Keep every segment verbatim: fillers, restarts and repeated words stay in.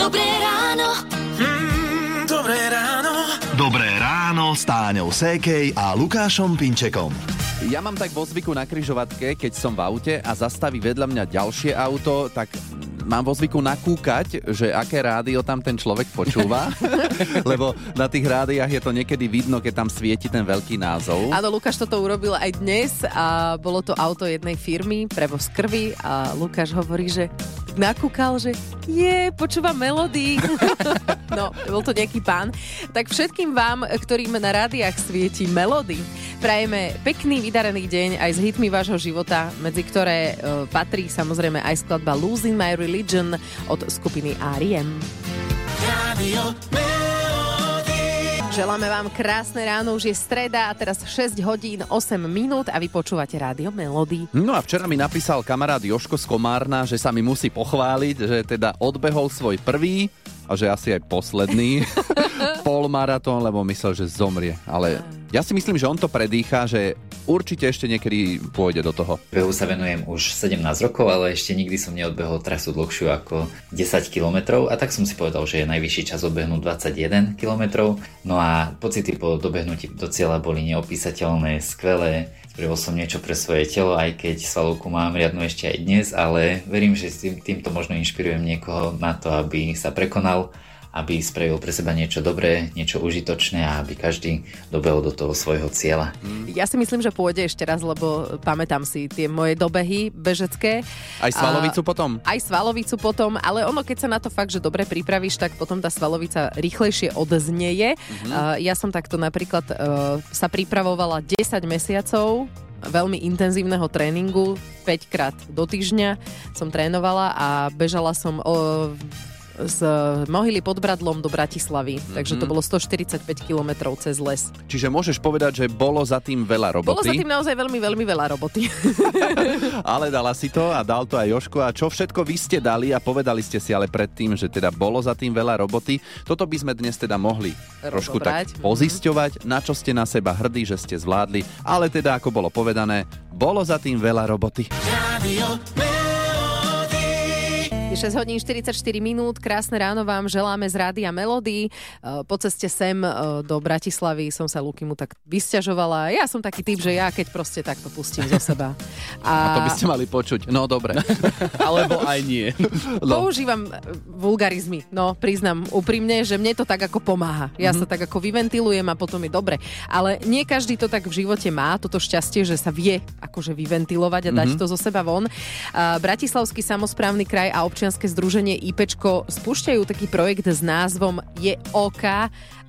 Dobré ráno. Mm, dobré ráno. Dobré ráno s Táňou Sékej a Lukášom Pinčekom. Ja mám tak vo zvyku na križovatke, keď som v aute a zastaví vedľa mňa ďalšie auto, tak mám vo zvyku nakúkať, že aké rádio tam ten človek počúva, lebo na tých rádiách je to niekedy vidno, keď tam svieti ten veľký názov. Áno, Lukáš toto urobil aj dnes a bolo to auto jednej firmy, prevoz krvi a Lukáš hovorí, že nakúkal, že je, počúva Melody. No, bol to nejaký pán. Tak všetkým vám, ktorým na rádiách svieti Melody, prajeme pekný vydarený deň aj s hitmi vášho života, medzi ktoré e, patrí samozrejme aj skladba Losing My Religion od skupiny R E M Želáme vám krásne ráno, už je streda a teraz šesť hodín osem minút a vy počúvate Rádio Melody. No a včera mi napísal kamarát Jožko z Komárna, že sa mi musí pochváliť, že teda odbehol svoj prvý a že asi aj posledný polmaratón, lebo myslel, že zomrie, ale... Ja si myslím, že on to predýcha, že určite ešte niekedy pôjde do toho. Behu sa venujem už sedemnásť rokov, ale ešte nikdy som neodbehol trasu dlhšiu ako desať kilometrov a tak som si povedal, že je najvyšší čas odbehnúť dvadsaťjeden kilometrov. No a pocity po dobehnutí do cieľa boli neopísateľné, skvelé. Spravil som niečo pre svoje telo, aj keď svalovku mám riadnu ešte aj dnes, ale verím, že tým, týmto možno inšpirujem niekoho na to, aby sa prekonal, aby spravil pre seba niečo dobré, niečo užitočné a aby každý dobehol do toho svojho cieľa. Ja si myslím, že pôjde ešte raz, lebo pamätám si tie moje dobehy bežecké. Aj svalovicu a, potom. Aj svalovicu potom, ale ono, keď sa na to fakt, že dobre pripravíš, tak potom tá svalovica rýchlejšie odznieje. Mhm. Ja som takto napríklad sa pripravovala desať mesiacov veľmi intenzívneho tréningu, päťkrát do týždňa som trénovala a bežala som... O, z Mohyly pod Bradlom do Bratislavy. Mm-hmm. Takže to bolo stoštyridsaťpäť kilometrov cez les. Čiže môžeš povedať, že bolo za tým veľa roboty? Bolo za tým naozaj veľmi, veľmi veľa roboty. Ale dala si to a dal to aj Jožko. A čo všetko vy ste dali a povedali ste si ale predtým, že teda bolo za tým veľa roboty. Toto by sme dnes teda mohli rozobrať, trošku tak pozisťovať, mm-hmm, na čo ste na seba hrdí, že ste zvládli. Ale teda, ako bolo povedané, bolo za tým veľa roboty. šesť hodín štyridsaťštyri minút, krásne ráno vám želáme z Rádia Melody. Po ceste sem do Bratislavy som sa Lukimu tak vysťažovala. Ja som taký typ, že ja keď proste takto pustím zo seba. A, a to by ste mali počuť. No dobre. Alebo aj nie. No. Používam vulgarizmy. No priznám úprimne, že mne to tak ako pomáha. Ja mm-hmm. sa tak ako vyventilujem a potom je dobre. Ale nie každý to tak v živote má, toto šťastie, že sa vie akože vyventilovať a dať mm-hmm. to zo seba von. Bratislavský samosprávny kraj a občania Občianske združenie IPčko spúšťajú taký projekt s názvom Je OK,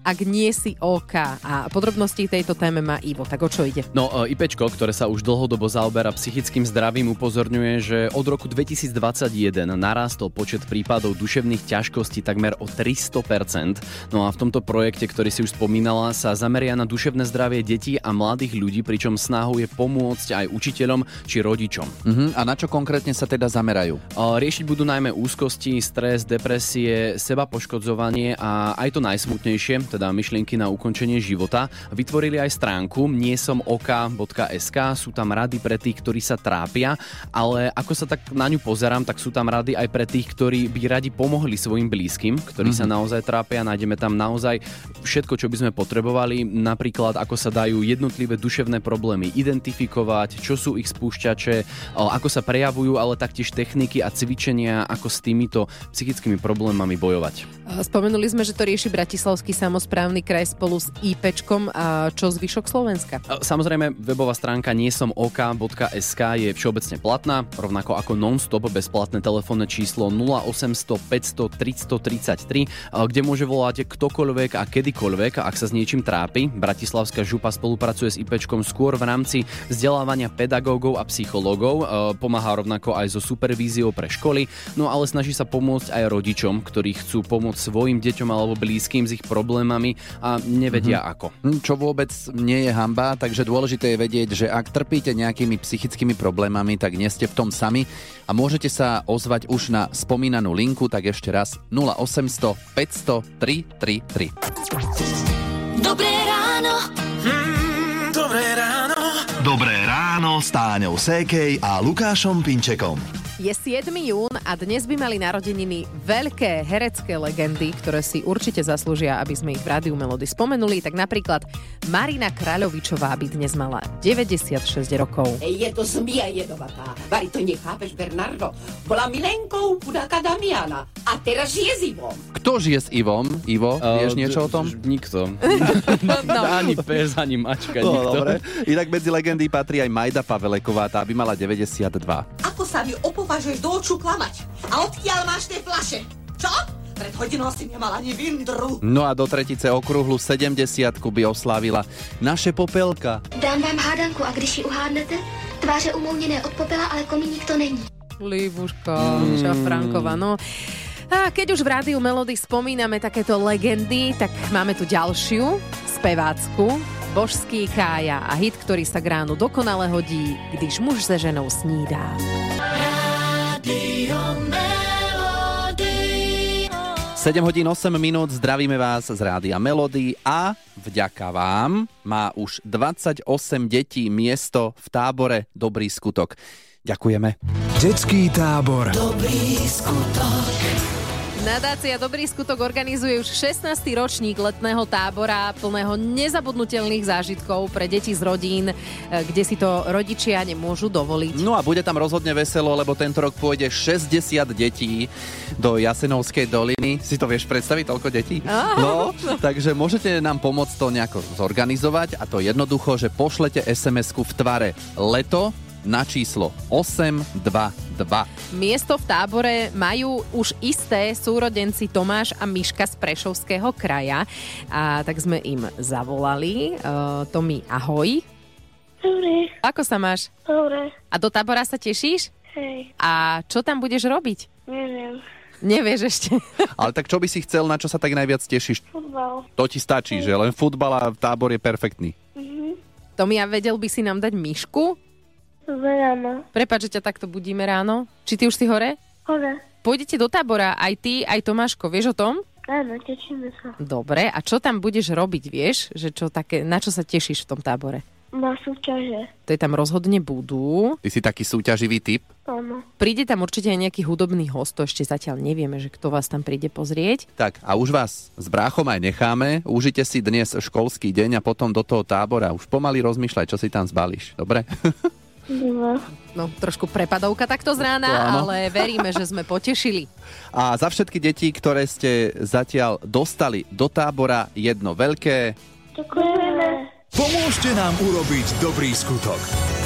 ak nie si OK. A podrobnosti tejto téme má Ivo. Tak o čo ide? No, IPčko, ktoré sa už dlhodobo zaoberá psychickým zdravím, upozorňuje, že od roku dvetisícdvadsaťjeden narástol počet prípadov duševných ťažkostí takmer o tristo percent. No a v tomto projekte, ktorý si už spomínala, sa zameria na duševné zdravie detí a mladých ľudí, pričom snahou je pomôcť aj učiteľom či rodičom. Uh-huh. A na čo konkrétne sa teda zamerajú? Riešiť budú najmä úzkosti, stres, depresie, sebapoškodzovanie a aj to najsmutnejšie, teda myšlienky na ukončenie života. Vytvorili aj stránku niesomok bodka es ká. Sú tam rady pre tých, ktorí sa trápia, ale ako sa tak na ňu pozerám, tak sú tam rady aj pre tých, ktorí by radi pomohli svojim blízkym, ktorí mm-hmm. sa naozaj trápia. Nájdeme tam naozaj všetko, čo by sme potrebovali, napríklad ako sa dajú jednotlivé duševné problémy identifikovať, čo sú ich spúšťače, ako sa prejavujú, ale taktiež techniky a cvičenia, ako s týmito psychickými problémami bojovať. Spomenuli sme, že to rieši Bratislavský samozprávny kraj spolu s IPčkom a čo zvyšok Slovenska. Samozrejme, webová stránka niesomok bodka es ká je všeobecne platná, rovnako ako non-stop bezplatné telefónne číslo nula osem nula nula päť nula nula tri tri tri tri, kde môže volať ktokoľvek a kedykoľvek, ak sa s niečím trápi. Bratislavská župa spolupracuje s IPčkom skôr v rámci vzdelávania pedagógov a psychológov, pomáha rovnako aj so supervíziou pre školy, no ale snaží sa pomôcť aj rodičom, ktorí chcú pomôcť svojim deťom alebo blízkym z ich problémami a nevedia mm-hmm. ako. Čo vôbec nie je hanba, takže dôležité je vedieť, že ak trpíte nejakými psychickými problémami, tak nie ste v tom sami a môžete sa ozvať už na spomínanú linku, tak ešte raz nula osem nula nula päť nula nula tri tri tri tri. Dobré ráno. Mm, dobré ráno. Dobré ráno s Táňou Sékej a Lukášom Pinčekom. Je siedmy jún a dnes by mali narodeniny veľké herecké legendy, ktoré si určite zaslúžia, aby sme ich v Rádiu Melody spomenuli. Tak napríklad Marina Kráľovičová by dnes mala deväťdesiatšesť rokov. Je to zmia jedovatá, vari to nechápeš, Bernardo. Bola Milenkou Budáka Damiana a teraz žije s Ivom. Kto žije s Ivom? Ivo, uh, vieš niečo o tom? Nikto. No. Ani pes, ani mačka, no, nikto. Dobre. Inak medzi legendy patrí aj Majda Paveléková, tá by mala deväťdesiatdva. Ako sa vy opovažuješ do oču klamať? A odkiaľ máš tie fľaše? Čo? Pred hodinou si nemala ani vindru. No a do tretice okrúhlu sedemdesiatku by oslávila naše Popelka. Dám vám hádanku a když ji uhádnete, tváře umouněné od popela, ale komíník to není. Líbuška, Líža Frankova, no. A keď už v Rádiu Melody spomíname takéto legendy, tak máme tu ďalšiu spevácku. Božský Kája a hit, ktorý sa k ránu dokonale hodí, když muž se ženou snídá. sedem hodín osem minút, zdravíme vás z Rádia Melody a vďaka vám má už dvadsaťosem detí miesto v tábore Dobrý skutok. Ďakujeme. Detský tábor Dobrý skutok. Nadácia Dobrý skutok organizuje už šestnásty ročník letného tábora plného nezabudnutelných zážitkov pre deti z rodín, kde si to rodičia nemôžu dovoliť. No a bude tam rozhodne veselo, lebo tento rok pôjde šesťdesiat detí do Jasenovskej doliny. Si to vieš predstaviť, toľko detí? No, takže môžete nám pomôcť to nejako zorganizovať a to jednoducho, že pošlete es em esku v tvare leto na číslo osem dva dva. Miesto v tábore majú už isté súrodenci Tomáš a Miška z Prešovského kraja. A tak sme im zavolali. E, Tomi, ahoj. Dobre. Ako sa máš? Dobre. A do tábora sa tešíš? Hej. A čo tam budeš robiť? Neviem. Nevieš ešte. Ale tak čo by si chcel, na čo sa tak najviac tešíš? Futbal. To ti stačí, hej, že? Len futbal a tábor je perfektný. Mhm. Tomi, a vedel by si nám dať Mišku? Prepáč, že ťa takto budíme ráno. Či ty už si hore? Hore. Pôjdete do tábora, aj ty, aj Tomáško, vieš o tom? Áno, tešíme sa. Dobre, a čo tam budeš robiť, vieš? Že čo také, na čo sa tešíš v tom tábore? Na súťaže. To je tam rozhodne budú. Ty si taký súťaživý typ? Áno. Príde tam určite aj nejaký hudobný host, to ešte zatiaľ nevieme, že kto vás tam príde pozrieť. Tak a už vás s bráchom aj necháme. Užite si dnes školský deň a potom do toho tábora. Už pomaly rozmýšľaj, čo si tam zbalíš. Dobre? No, trošku prepadovka takto z rána, ale veríme, že sme potešili. A za všetky deti, ktoré ste zatiaľ dostali do tábora, jedno veľké... Ďakujeme. Pomôžte nám urobiť Dobrý skutok.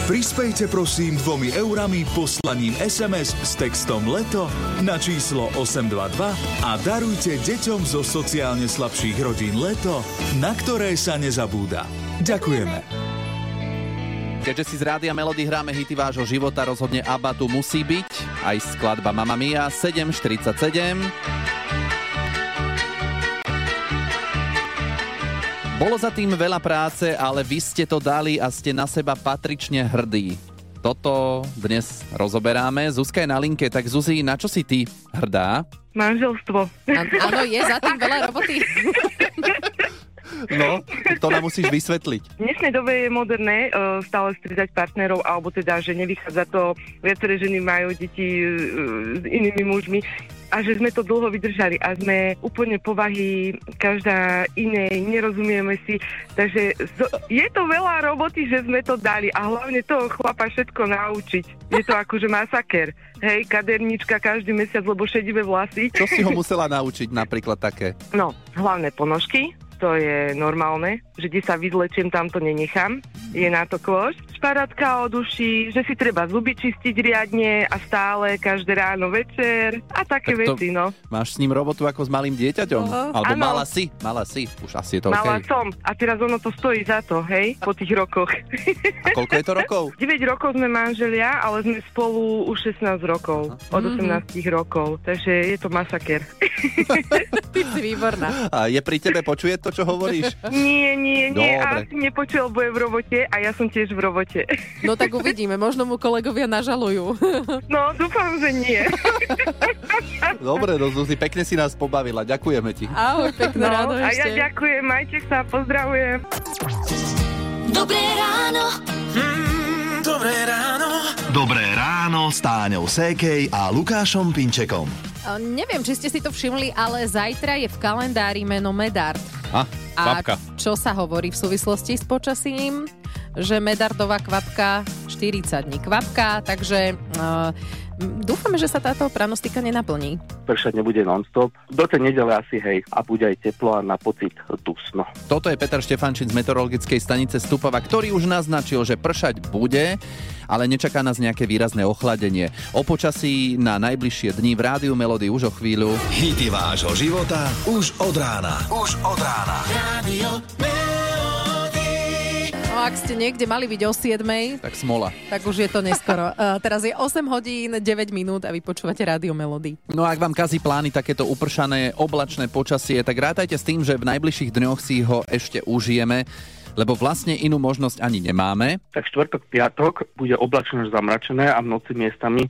Prispejte prosím dvomi eurami poslaním es em es s textom LETO na číslo osem dva dva a darujte deťom zo sociálne slabších rodín leto, na ktoré sa nezabúda. Ďakujeme. Keďže si z Rádia Melody hráme hity vášho života, rozhodne Abba tu musí byť. Aj skladba Mamma Mia sedem štyridsaťsedem. Bolo za tým veľa práce, ale vy ste to dali a ste na seba patrične hrdí. Toto dnes rozoberáme. Zuzka je na linke, tak Zuzi, na čo si ty hrdá? Manželstvo. A- áno, je za tým veľa roboty. No, to nám musíš vysvetliť. V dnešnej dobe je moderné uh, stále striedať partnerov, alebo teda, že nevychádza to, viaceré ženy majú deti uh, s inými mužmi a že sme to dlho vydržali a sme úplne povahy každá inej, nerozumieme si, takže zo, je to veľa roboty, že sme to dali a hlavne toho chlapa všetko naučiť. Je to akože masaker. Hej, kadernička každý mesiac, lebo šedivé vlasy. Čo si ho musela naučiť napríklad také? No, hlavné ponožky. To je normálne, že kde sa vyzlečiem, tam to nenechám. Je na to kôš. Šparátka od uší, že si treba zuby čistiť riadne a stále, každé ráno, večer a také veci, no. Máš s ním robotu ako s malým dieťaťom? Uh-huh. Alebo ano. mala si, mala si, už asi je to mala okej. Mala som a teraz ono to stojí za to, hej, po tých rokoch. A koľko je to rokov? deväť rokov sme manželia, ale sme spolu už šestnásť rokov, uh-huh. od osemnásť rokov, takže je to masaker. Ty si výborná. A je pri tebe, počuje to, čo hovoríš? Nie, nie, nie. Dobre. A nepočul, bo je v robote a ja som tiež v robote. No tak uvidíme, možno mu kolegovia nažalujú. No, dúfam, že nie. Dobre, no Zuzi, pekne si nás pobavila, ďakujeme ti. Ahoj, pekné no, ráno ešte. A ja ďakujem, majte sa, pozdravujem. Dobré ráno. Mm, Dobré ráno. Dobré ráno s Táňou Sékej a Lukášom Pinčekom. A neviem, či ste si to všimli, ale zajtra je v kalendári meno Medard. A, a čo sa hovorí v súvislosti s počasím? Že Medardová kvapka štyridsať dní kvapka, takže... E, Dúfame, že sa táto pranostika nenaplní. Pršať nebude non-stop. Do tej nedele asi, hej, a bude aj teplo a na pocit dusno. Toto je Peter Štefančín z Meteorologickej stanice Stupava, ktorý už naznačil, že pršať bude, ale nečaká nás nejaké výrazné ochladenie. O počasí na najbližšie dni v Rádiu Melody už o chvíľu. Hity vášho života už od rána. Už od rána. Rádio No, ak ste niekde mali byť o siedmej, tak smola. Tak už je to neskoro. Uh, teraz je osem hodín, deväť minút a vy počúvate Rádio Melody. No a ak vám kazí plány takéto upršané oblačné počasie, tak rátajte s tým, že v najbližších dňoch si ho ešte užijeme, lebo vlastne inú možnosť ani nemáme. Tak štvrtok, piatok bude oblačno zamračené a v noci miestami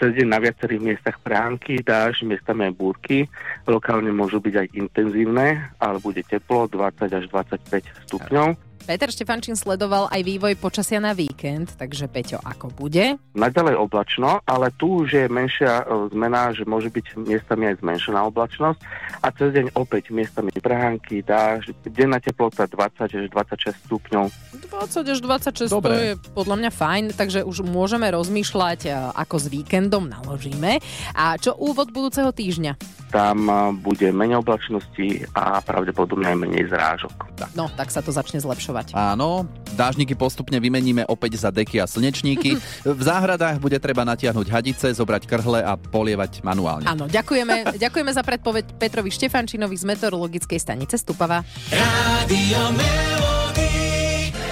cez deň na viacerých miestach prehánky, dáž, miestami aj búrky. Lokálne môžu byť aj intenzívne, ale bude teplo dvadsať až dvadsaťpäť stupňov. Peter Štefančín sledoval aj vývoj počasia na víkend, takže Peťo, ako bude? Naďalej oblačno, ale tu už je menšia zmena, že môže byť miestami aj zmenšená oblačnosť a cez deň opäť miestami prehánky, dáž, denná teplota dvadsať až dvadsaťšesť stupňov. dvadsať až dvadsaťšesť, dobre. To je podľa mňa fajn, takže už môžeme rozmýšľať, ako s víkendom naložíme. A čo úvod budúceho týždňa? Tam bude menej oblačnosti a pravdepodobne aj menej zrážok. Tak. No, tak sa to začne zlepšovať. Áno, dážniky postupne vymeníme opäť za deky a slnečníky. V záhradách bude treba natiahnuť hadice, zobrať krhle a polievať manuálne. Áno, ďakujeme, ďakujeme za predpoveď Petrovi Štefančinovi z Meteorologickej stanice Stupava.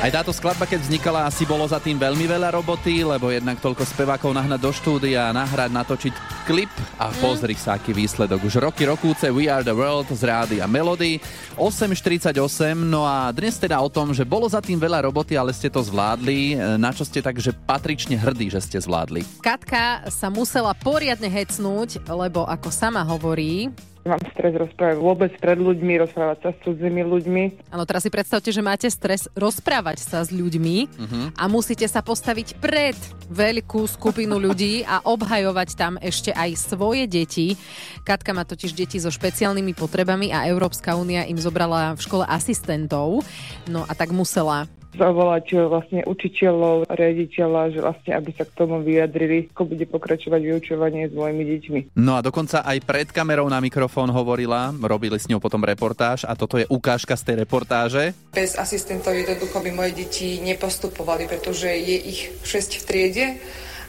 Aj táto skladba, keď vznikala, asi bolo za tým veľmi veľa roboty, lebo jednak toľko spevákov nahnať do štúdia, nahrať, natočiť klip a pozri sa, aký výsledok. Už roky rokúce We Are The World z Rádia Melody, osem štyridsaťosem, no a dnes teda o tom, že bolo za tým veľa roboty, ale ste to zvládli, na čo ste takže patrične hrdí, že ste zvládli. Katka sa musela poriadne hecnúť, lebo ako sama hovorí... Mám stres rozprávať vôbec pred ľuďmi, rozprávať sa s cudzými ľuďmi. Áno, teraz si predstavte, že máte stres rozprávať sa s ľuďmi, uh-huh, a musíte sa postaviť pred veľkú skupinu ľudí a obhajovať tam ešte aj svoje deti. Katka má totiž deti so špeciálnymi potrebami a Európska únia im zobrala v škole asistentov. No a tak musela... zavolať vlastne učiteľov, riaditeľa, že vlastne, aby sa k tomu vyjadrili, ako bude pokračovať vyučovanie s mojimi deťmi. No a dokonca aj pred kamerou na mikrofón hovorila, robili s ňou potom reportáž a toto je ukážka z tej reportáže. Bez asistentov jednoducho by moje deti nepostupovali, pretože je ich šesť v triede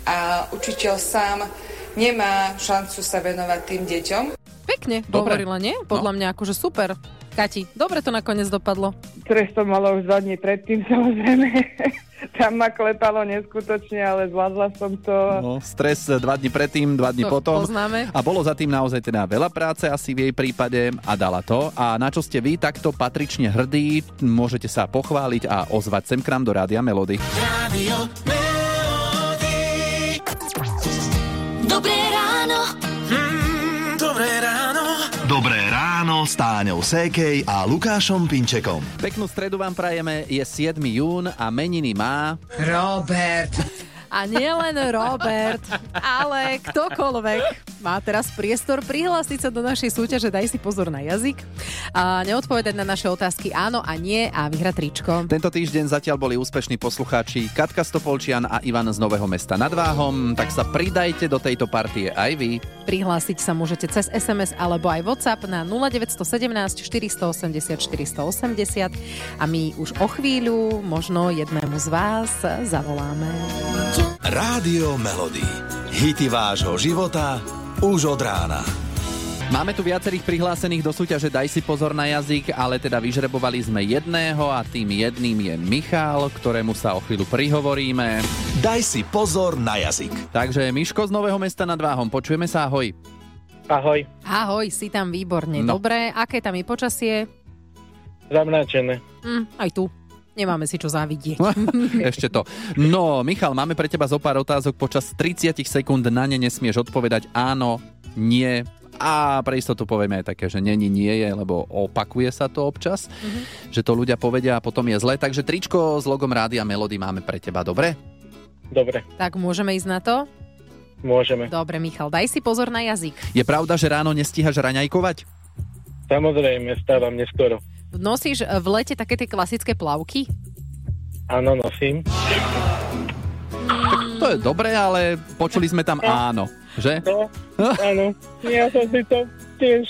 a učiteľ sám nemá šancu sa venovať tým deťom. Pekne hovorila, nie? Podľa no. mňa akože super. Kati, dobre to nakoniec dopadlo. Stres to malo už dva dní predtým, samozrejme. Tam ma klepalo neskutočne, ale zvládla som to. No, stres dva dní predtým, dva dní to potom. Poznáme. A bolo za tým naozaj teda veľa práce asi v jej prípade a dala to. A na čo ste vy takto patrične hrdí, môžete sa pochváliť a ozvať sem k nám do Rádia Melody. Rádio Melody. Dobré ráno. Mm, dobré ráno. Dobré ráno s Táňou Sékej a Lukášom Pinčekom. Peknú stredu vám prajeme, je siedmy jún a meniny má... Robert. A nielen Robert, ale ktokoľvek má teraz priestor prihlásiť sa do našej súťaže Daj si pozor na jazyk a neodpovedať na naše otázky áno a nie a vyhrať tričko. Tento týždeň zatiaľ boli úspešní poslucháči Katka Stopolčian a Ivan z Nového Mesta nad Váhom, tak sa pridajte do tejto partie aj vy. Prihlásiť sa môžete cez es em es alebo aj WhatsApp na nula deväť jedna sedem štyri osem nula štyri osem nula a my už o chvíľu možno jednému z vás zavoláme. Rádio Melody. Hity vášho života už od rána. Máme tu viacerých prihlásených do súťaže Daj si pozor na jazyk, ale teda vyžrebovali sme jedného a tým jedným je Michal, ktorému sa o chvíľu prihovoríme. Daj si pozor na jazyk. Takže Miško z Nového Mesta nad Váhom, počujeme sa, ahoj. Ahoj. Ahoj, si tam výborne. No. Dobre, aké tam je počasie? Zamračené. Mm, aj tu. Nemáme si čo závidieť. Ešte to. No, Michal, máme pre teba zo pár otázok. Počas tridsať sekúnd na ne nesmieš odpovedať áno, nie. A pre istotu povieme aj také, že není, nie je, lebo opakuje sa to občas. Mm-hmm. Že to ľudia povedia a potom je zle. Takže tričko s logom Rádia Melody máme pre teba, dobre? Dobre. Tak môžeme ísť na to? Môžeme. Dobre, Michal, daj si pozor na jazyk. Je pravda, že ráno nestíhaš raňajkovať? Samozrejme, stávam neskoro. Nosíš v lete také tie klasické plavky? Áno, nosím. Tak to je dobré, ale počuli sme tam áno, že? No, áno. Ja som si to tiež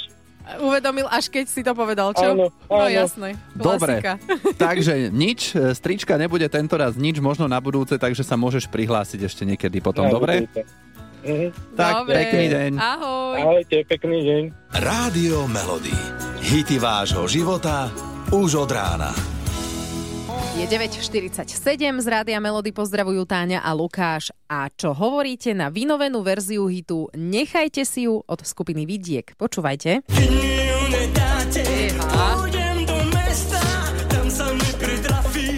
uvedomil, až keď si to povedal, čo? Áno, áno. No jasné, klasika. Dobre, takže nič, strička nebude tento raz nič, možno na budúce, takže sa môžeš prihlásiť ešte niekedy potom, na dobre? Mhm. Tak, dobre. Pekný deň. Ahoj. Ahojte, pekný deň. Rádio Melody. Hity vášho života už od rána. Je deväť štyridsaťsedem, z Rádia Melody pozdravujú Táňa a Lukáš. A čo hovoríte na vynovenú verziu hitu Nechajte si ju od skupiny Vidiek? Počúvajte. Vy mi ju nedáte, pôjdem do mesta, tam sa mi pritrafí,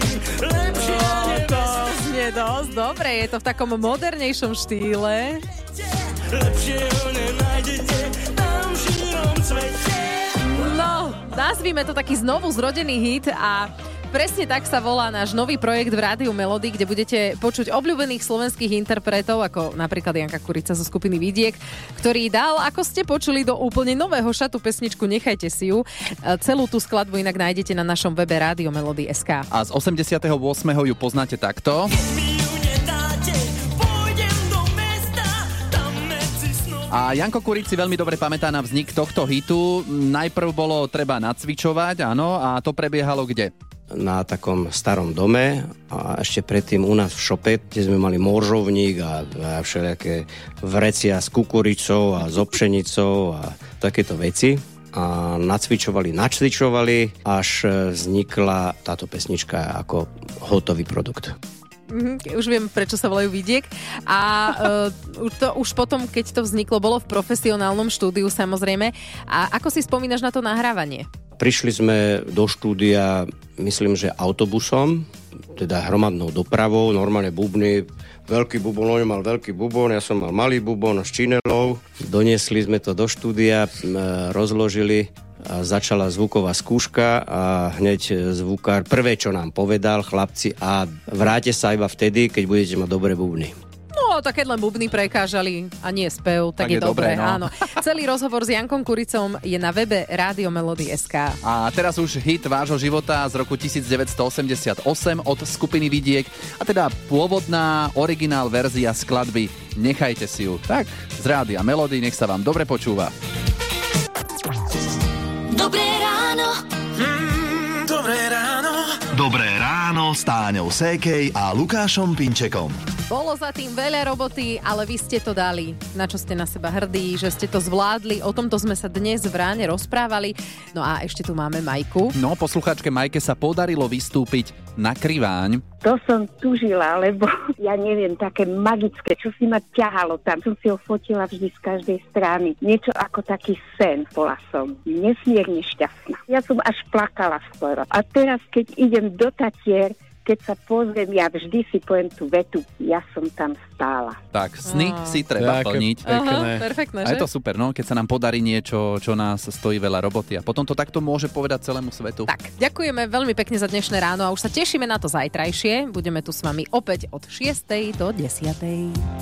lepšie nebezpečne. Dosť dobre, je to v takom modernejšom štýle. Lepšie ho nenájdete, tam v živom cvete. No, nazvíme to taký znovu zrodený hit a presne tak sa volá náš nový projekt v Rádiu Melody, kde budete počuť obľúbených slovenských interpretov, ako napríklad Janka Kurica zo skupiny Vidiek, ktorý dal, ako ste počuli, do úplne nového šatu pesničku Nechajte si ju. Celú tú skladbu inak nájdete na našom webe Rádio Melody bodka es ká. A z osemdesiateho ôsmeho ju poznáte takto. A Janko Kurič si veľmi dobre pamätá na vznik tohto hitu. Najprv bolo treba nacvičovať, áno, a to prebiehalo kde? Na takom starom dome a ešte predtým u nás v šope, kde sme mali moržovník a, a všelijaké vrecia s kukuricou a s pšenicou a takéto veci. A nacvičovali, nacvičovali, až vznikla táto pesnička ako hotový produkt. Mm-hmm, už viem, prečo sa volajú Vidiek. A uh, to už potom, keď to vzniklo, bolo v profesionálnom štúdiu samozrejme. A ako si spomínaš na to nahrávanie? Prišli sme do štúdia, myslím, že autobusom, teda hromadnou dopravou, normálne bubny, veľký bubon, on mal veľký bubon, ja som mal malý bubon s činelou. Doniesli sme to do štúdia, rozložili a začala zvuková skúška a hneď zvukár prvé, čo nám povedal, chlapci, a vráte sa iba vtedy, keď budete mať dobré bubny. No, tak keď len bubny prekážali a nie spev, tak, tak je, je dobré, dobré, no. Áno. Celý rozhovor s Jankom Kuricom je na webe Rádio Melody bodka es ká. A teraz už hit vášho života z roku devätnásťstoosemdesiatosem od skupiny Vidiek, a teda pôvodná originál verzia skladby Nechajte si ju. Tak, z Rádia Melody, nech sa vám dobre počúva. Dobré ráno. Mm, dobré ráno. Dobré ráno s Táňou Sékej a Lukášom Pinčekom. Bolo za tým veľa roboty, ale vy ste to dali. Na čo ste na seba hrdí, že ste to zvládli. O tomto sme sa dnes v ráne rozprávali. No a ešte tu máme Majku. No, poslucháčke Majke sa podarilo vystúpiť na Kriváň. To som tužila, lebo ja neviem, také magické, čo si ma ťahalo tam. Som si ho fotila vždy z každej strany. Niečo ako taký sen. Bola som nesmierne šťastná. Ja som až plakala skoro. A teraz, keď idem do Tatier, keď sa pozriem, ja vždy si poviem tú vetu, ja som tam stála. Tak, sny ah. si treba tak plniť. Aha, perfektné, že? A je to super, no, keď sa nám podarí niečo, čo nás stojí veľa roboty. A potom to takto môže povedať celému svetu. Tak, ďakujeme veľmi pekne za dnešné ráno a už sa tešíme na to zajtrajšie. Budeme tu s vami opäť od šiestej do desiatej.